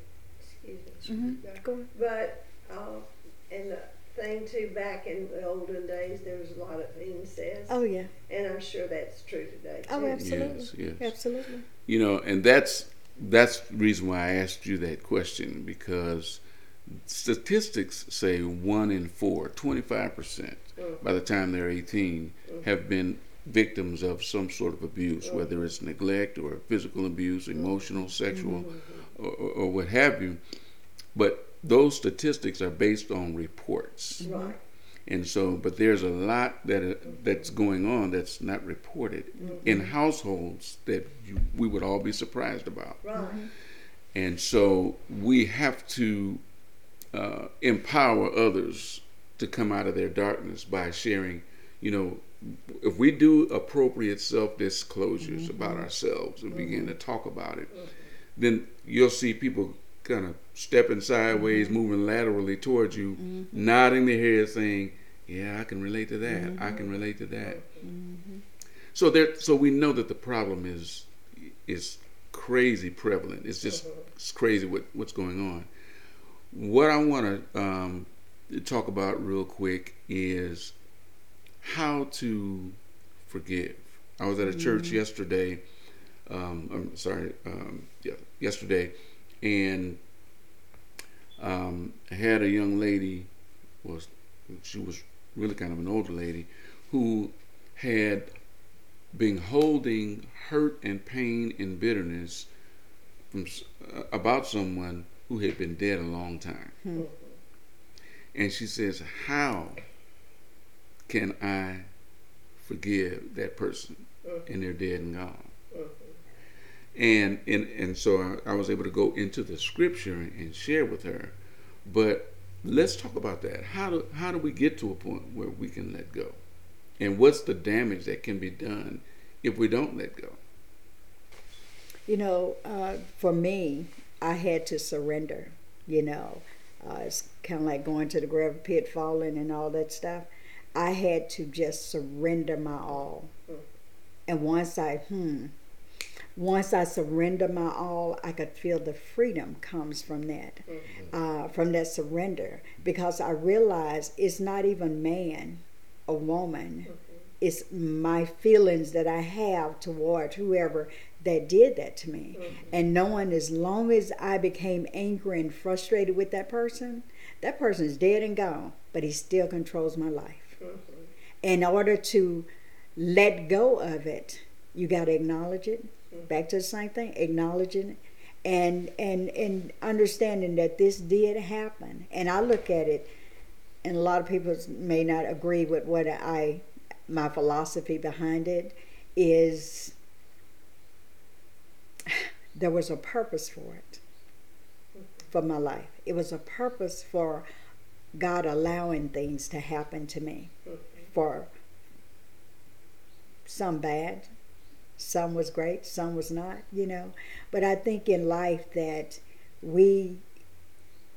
Excuse me. Mm-hmm. Go on. But, uh, and the thing too, back in the olden days, there was a lot of incest. Oh, yeah. And I'm sure that's true today, too. Oh, absolutely. Yes, yes. Absolutely. You know, and that's, that's the reason why I asked you that question, because statistics say one in four, twenty-five percent, mm-hmm. by the time they're eighteen, mm-hmm. have been victims of some sort of abuse, mm-hmm. whether it's neglect or physical abuse, emotional, sexual, mm-hmm. or, or what have you. But those statistics are based on reports. Right. And so, but there's a lot that uh, that's going on that's not reported mm-hmm. in households that you, we would all be surprised about. Right. And so we have to uh, empower others to come out of their darkness by sharing, you know, if we do appropriate self-disclosures mm-hmm. about ourselves and mm-hmm. begin to talk about it, mm-hmm. then you'll see people kind of stepping sideways, mm-hmm. moving laterally towards you, mm-hmm. nodding their head saying, yeah, I can relate to that. Mm-hmm. I can relate to that. Mm-hmm. So there, so we know that the problem is is crazy prevalent. It's just mm-hmm. it's crazy what, what's going on. What I want to um, talk about real quick is how to forgive. I was at a mm-hmm. church yesterday, um, I'm sorry, um, yeah, yesterday, and um, I had a young lady, was she was really kind of an older lady, who had been holding hurt and pain and bitterness from, uh, about someone who had been dead a long time. Mm-hmm. And she says, how can I forgive that person? Mm-hmm. And they're dead and gone. Mm-hmm. And, and and so I, I was able to go into the scripture and share with her. But let's talk about that. How do, how do we get to a point where we can let go? And what's the damage that can be done if we don't let go? You know, uh, for me, I had to surrender, you know. Uh, it's kind of like going to the gravel pit, falling and all that stuff. I had to just surrender my all. And once I, hmm... Once I surrender my all, I could feel the freedom comes from that, mm-hmm. uh, from that surrender, because I realized it's not even man or woman. Mm-hmm. It's my feelings that I have toward whoever that did that to me. Mm-hmm. And knowing as long as I became angry and frustrated with that person, that person is dead and gone, but he still controls my life. Mm-hmm. In order to let go of it, you got to acknowledge it. Back to the same thing, acknowledging it and, and, and understanding that this did happen. And I look at it, and a lot of people may not agree with what I, my philosophy behind it is, there was a purpose for it, for my life. It was a purpose for God allowing things to happen to me, for some bad, some was great, some was not, you know. But I think in life that we,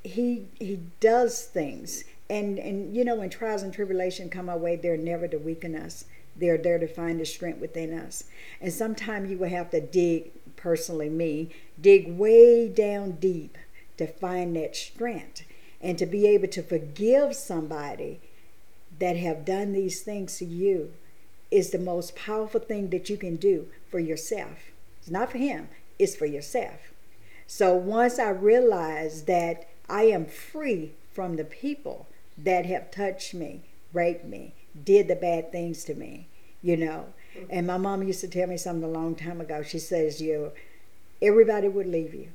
he he does things. And, and you know, when trials and tribulation come our way, they're never to weaken us. They're there to find the strength within us. And sometimes you will have to dig, personally me, dig way down deep to find that strength. And to be able to forgive somebody that have done these things to you is the most powerful thing that you can do for yourself. It's not for him, it's for yourself. So once I realized that I am free from the people that have touched me, raped me, did the bad things to me, you know. Mm-hmm. And my mom used to tell me something a long time ago. She says, "You, everybody would leave you,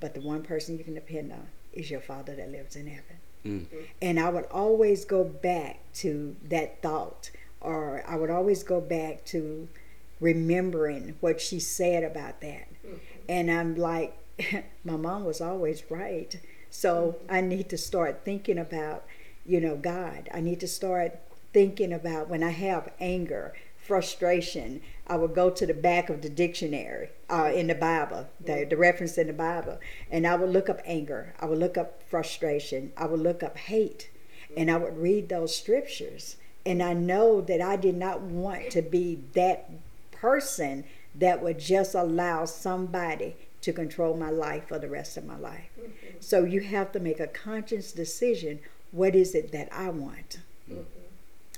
but the one person you can depend on is your Father that lives in heaven." Mm-hmm. And I would always go back to that thought, or I would always go back to remembering what she said about that. Mm-hmm. And I'm like, my mom was always right. So mm-hmm. I need to start thinking about, you know, God. I need to start thinking about when I have anger, frustration, I would go to the back of the dictionary, uh, in the Bible, the, the reference in the Bible, and I would look up anger, I would look up frustration, I would look up hate, and I would read those scriptures. And I know that I did not want to be that person that would just allow somebody to control my life for the rest of my life. Mm-hmm. So you have to make a conscious decision, what is it that I want? Mm-hmm.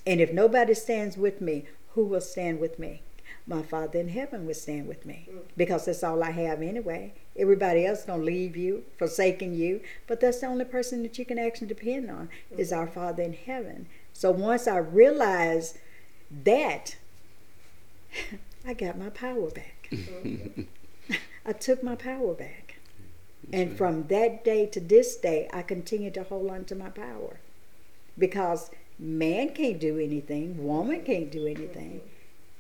And if nobody stands with me, who will stand with me? My Father in heaven would stand with me, because that's all I have anyway. Everybody else gonna leave you, forsaking you, but that's the only person that you can actually depend on, is our Father in heaven. So once I realized that, I got my power back. I took my power back. And from that day to this day, I continue to hold on to my power, because man can't do anything, woman can't do anything.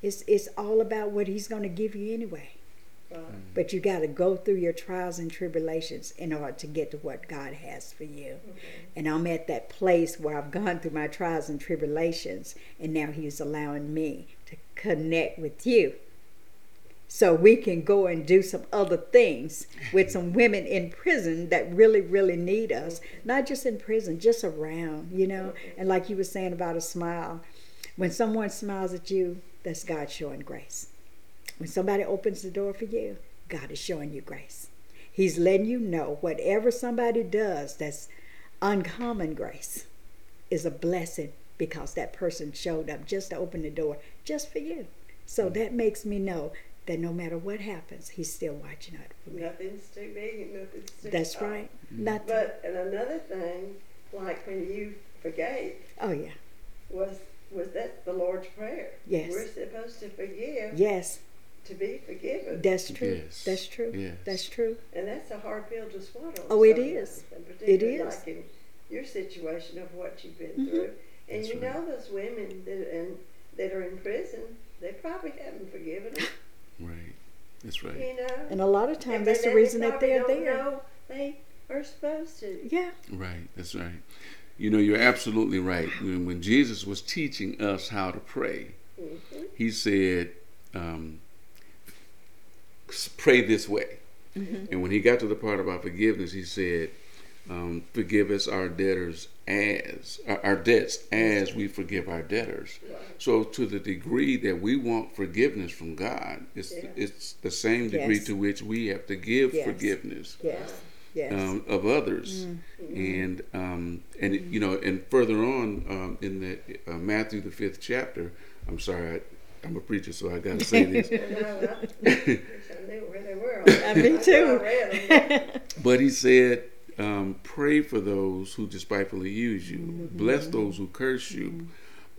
It's it's all about what he's going to give you anyway. Right. Mm-hmm. But you got to go through your trials and tribulations in order to get to what God has for you. Mm-hmm. And I'm at that place where I've gone through my trials and tribulations, and now he's allowing me to connect with you, so we can go and do some other things with some women in prison that really, really need us. Not just in prison, just around, you know. And like you were saying about a smile, when someone smiles at you, that's God showing grace. When somebody opens the door for you, God is showing you grace. He's letting you know whatever somebody does that's uncommon grace is a blessing, because that person showed up just to open the door just for you. So that makes me know that no matter what happens, he's still watching out for me. Nothing's too big and nothing's too That's tall. Right. Nothing. But and another thing, like when you forgave. Oh, yeah. Was... Was that the Lord's Prayer? Yes. We're supposed to forgive. Yes. To be forgiven. That's true. Yes. That's true. Yes. That's true. And that's a hard pill to swallow. Oh, it is. It is. Like in your situation of what you've been mm-hmm. through. And that's you right. know those women that, and, that are in prison, they probably haven't forgiven them. Right. That's right. You know? And a lot of times that's the reason they that they're don't there. Know they are supposed to. Yeah. Right. That's right. You know, you're absolutely right. When, when Jesus was teaching us how to pray, mm-hmm. he said, um, pray this way. Mm-hmm. And when he got to the part about forgiveness, he said, um, forgive us our debtors as, our debts as we forgive our debtors. Right. So to the degree that we want forgiveness from God, it's, yeah. it's the same degree yes. to which we have to give yes. forgiveness. Yes. Yes. Um, of others, mm-hmm. and um, and mm-hmm. you know, and further on um, in the uh, Matthew the fifth chapter. I'm sorry, I, I'm a preacher, so I got to say this. Me too. But he said, um, "Pray for those who despitefully use you, mm-hmm. bless those who curse you,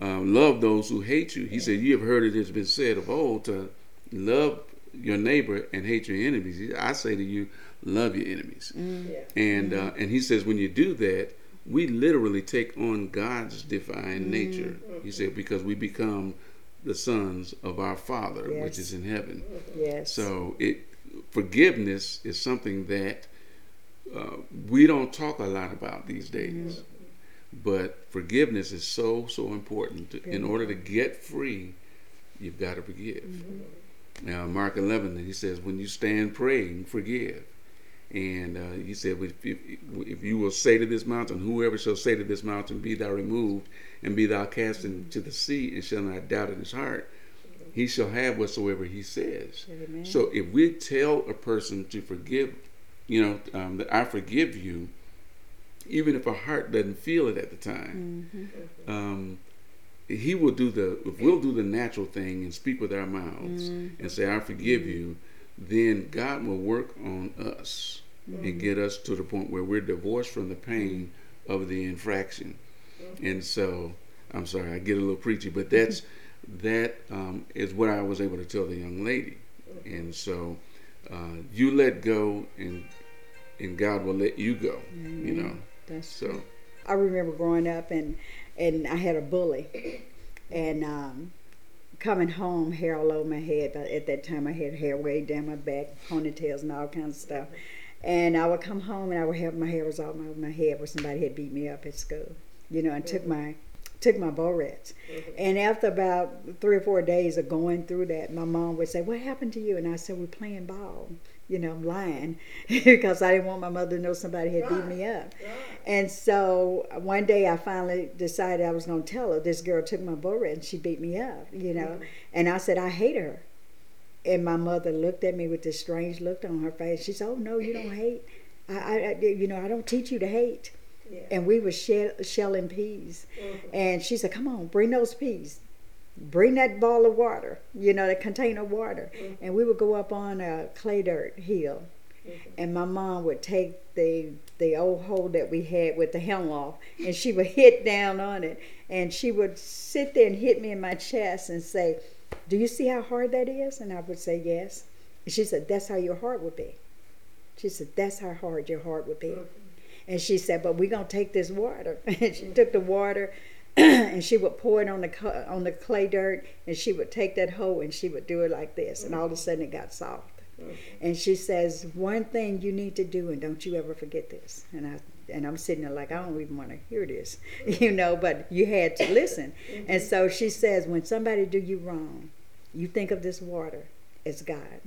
mm-hmm. um, love those who hate you." He yeah. said, "You have heard it has been said of old to love your neighbor and hate your enemies. I say to you, love your enemies." Mm. Yeah. And mm-hmm. uh, and he says when you do that, we literally take on God's divine mm. nature. Mm-hmm. He said, because we become the sons of our Father, yes. which is in heaven. Yes. So it forgiveness is something that uh, we don't talk a lot about these days. Mm. But forgiveness is so, so important. To, in order to get free, you've got to forgive. Mm-hmm. Now, Mark eleven, he says, when you stand praying, forgive. And uh, he said, if, if, if you will say to this mountain, whoever shall say to this mountain, be thou removed, and be thou cast into the sea, and shall not doubt in his heart, he shall have whatsoever he says. Amen. So if we tell a person to forgive, you know, um, that I forgive you, even if our heart doesn't feel it at the time, mm-hmm. um, he will do the, if we'll do the natural thing and speak with our mouths mm-hmm. and say, I forgive mm-hmm. you, then God will work on us mm-hmm. and get us to the point where we're divorced from the pain mm-hmm. of the infraction. Mm-hmm. And so, I'm sorry, I get a little preachy, but that's that um, is what I was able to tell the young lady. Mm-hmm. And so, uh, you let go, and and God will let you go. Mm-hmm. You know. That's so. True. I remember growing up, and and I had a bully, and. Um, Coming home, hair all over my head. But at that time, I had hair way down my back, ponytails and all kinds of stuff. And I would come home and I would have my hair was all over my head where somebody had beat me up at school, you know, and took my took my Borex. Mm-hmm. And after about three or four days of going through that, my mom would say, "What happened to you?" And I said, "We're playing ball." You know, I'm lying because I didn't want my mother to know somebody had right. beat me up. Right. And so one day I finally decided I was going to tell her, this girl took my Borex and she beat me up, you know. Mm-hmm. And I said, "I hate her." And my mother looked at me with this strange look on her face. She said, "Oh, no, you don't hate. I, I, you know, I don't teach you to hate." Yeah. And we were shell, shelling peas. Mm-hmm. And she said, "Come on, bring those peas. Bring that ball of water, you know, that container of water." Mm-hmm. And we would go up on a clay dirt hill. Mm-hmm. And my mom would take the the old hole that we had with the hemlock, and she would hit down on it. And she would sit there and hit me in my chest and say, "Do you see how hard that is?" And I would say, "Yes." And she said, "That's how your heart would be." She said, "That's how hard your heart would be." Mm-hmm. And she said, "But we're going to take this water." And she mm-hmm. took the water, and she would pour it on the on the clay dirt, and she would take that hole, and she would do it like this. Mm-hmm. And all of a sudden, it got soft. Mm-hmm. And she says, "One thing you need to do, and don't you ever forget this." And I And I'm sitting there like, I don't even want to hear this, you know, but you had to listen. Mm-hmm. And so she says, when somebody do you wrong, you think of this water as God.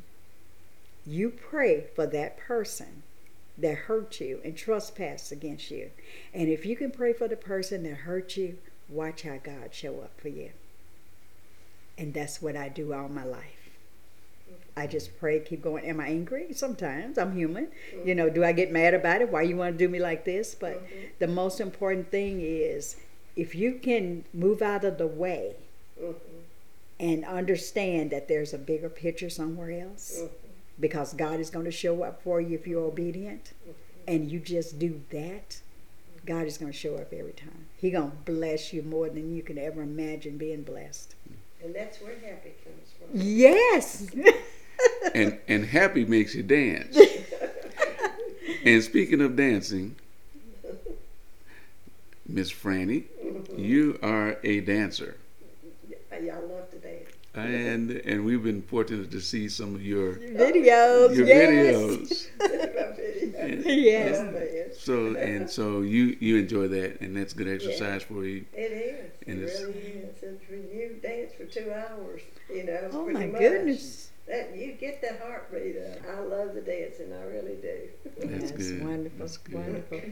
You pray for that person that hurt you and trespassed against you. And if you can pray for the person that hurt you, watch how God show up for you. And that's what I do all my life. I just pray, keep going. Am I angry? Sometimes. I'm human. Mm-hmm. You know, do I get mad about it? Why you want to do me like this? But mm-hmm. the most important thing is if you can move out of the way mm-hmm. and understand that there's a bigger picture somewhere else, mm-hmm. because God is going to show up for you if you're obedient, mm-hmm. and you just do that, God is going to show up every time. He's going to bless you more than you can ever imagine being blessed. And that's where happy comes from. Yes. And and happy makes you dance. And speaking of dancing, Miss Franny, mm-hmm. you are a dancer. I, I love to dance. And and we've been fortunate to see some of your videos. Your yes. videos. And, yes. And so and so you, you enjoy that, and that's good exercise yeah. for you. It is. And it it's, really is. It's when you dance for two hours, you know. Oh my much. goodness. That, you get that heartbeat up. I love the dancing, I really do. That's, that's good. Wonderful. That's good. Wonderful.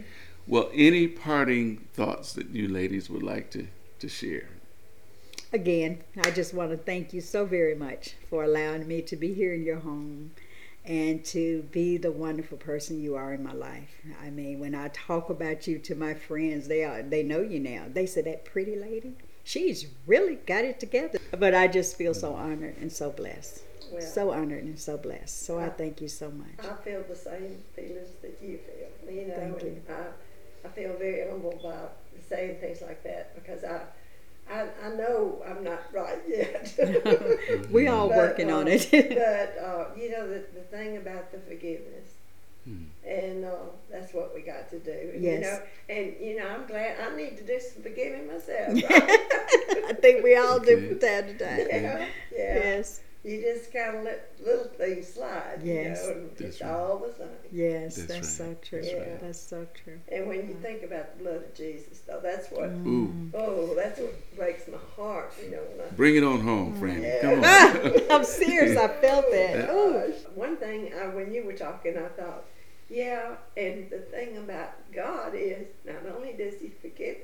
Well, any parting thoughts that you ladies would like to, to share? Again, I just want to thank you so very much for allowing me to be here in your home and to be the wonderful person you are in my life. I mean, when I talk about you to my friends, they are, they know you now. They say, "That pretty lady, she's really got it together." But I just feel so honored and so blessed. Well, so honored and so blessed. So I, I thank you so much. I feel the same feelings that you feel. You know, thank you. I, I feel very humble about saying things like that because I... I, I know I'm not right yet. We're all but, working uh, on it. But, uh, you know, the, the thing about the forgiveness. Hmm. And uh, that's what we got to do. And, yes. You know, and, you know, I'm glad I need to do some forgiving myself. Right? I think we all do yeah. from time to time. Yeah. yeah. Yes. You just kind of let little things slide. Yes. You know, and it's right. all the same. Yes, that's, that's right. so true. That's, yeah. right. that's so true. And when you think about the blood of Jesus, though, that's what, mm. oh, that's what breaks my heart. You know, when I, Bring it on home, friend. Yeah. Come on. I'm serious. I felt that. Oh, one thing, I, when you were talking, I thought, yeah, and the thing about God is not only does he forgive,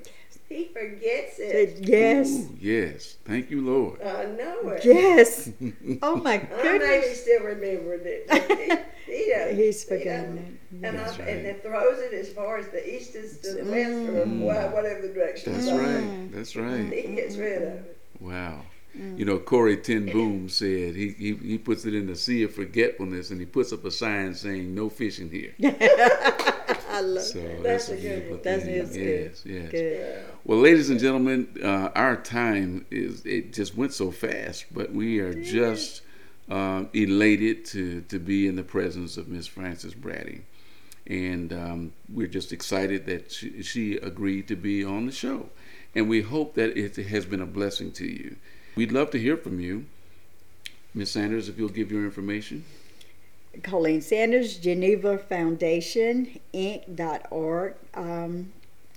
he forgets it. Yes. Ooh, yes. Thank you, Lord. I know it. Yes. Oh, my goodness. I maybe still remembered it. He, he does. He's forgotten he does. it. And, I, right. and it throws it as far as the east is to the west mm. or whatever the direction. That's right. That's right. He gets rid of it. Wow. Mm. You know, Corrie Ten Boom said he, he he puts it in the sea of forgetfulness, and he puts up a sign saying "No fishing here." I love so that. That's, that's a good one. That is yes, good. Yes. Good. Well, ladies and gentlemen, uh, our time is it just went so fast, but we are just uh, elated to to be in the presence of Miss Frances Brady, and um, we're just excited that she, she agreed to be on the show, and we hope that it has been a blessing to you. We'd love to hear from you. Miz Sanders, if you'll give your information. Colleen Sanders, Geneva Foundation, inc dot org. Um,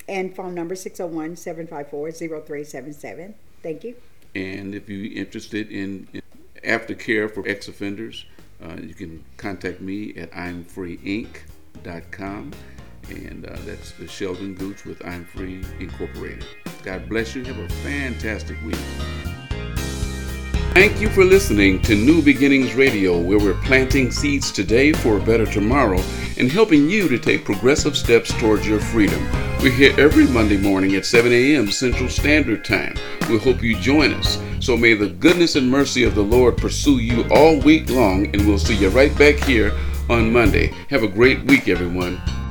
and phone number six oh one, seven five four, oh three seven seven. Thank you. And if you're interested in, in aftercare for ex-offenders, uh, you can contact me at I'm free inc dot com. And uh, that's the Sheldon Gooch with I'm Free Incorporated. God bless you. Have a fantastic week. Thank you for listening to New Beginnings Radio, where we're planting seeds today for a better tomorrow and helping you to take progressive steps towards your freedom. We're here every Monday morning at seven a.m. Central Standard Time. We hope you join us. So may the goodness and mercy of the Lord pursue you all week long, and we'll see you right back here on Monday. Have a great week, everyone.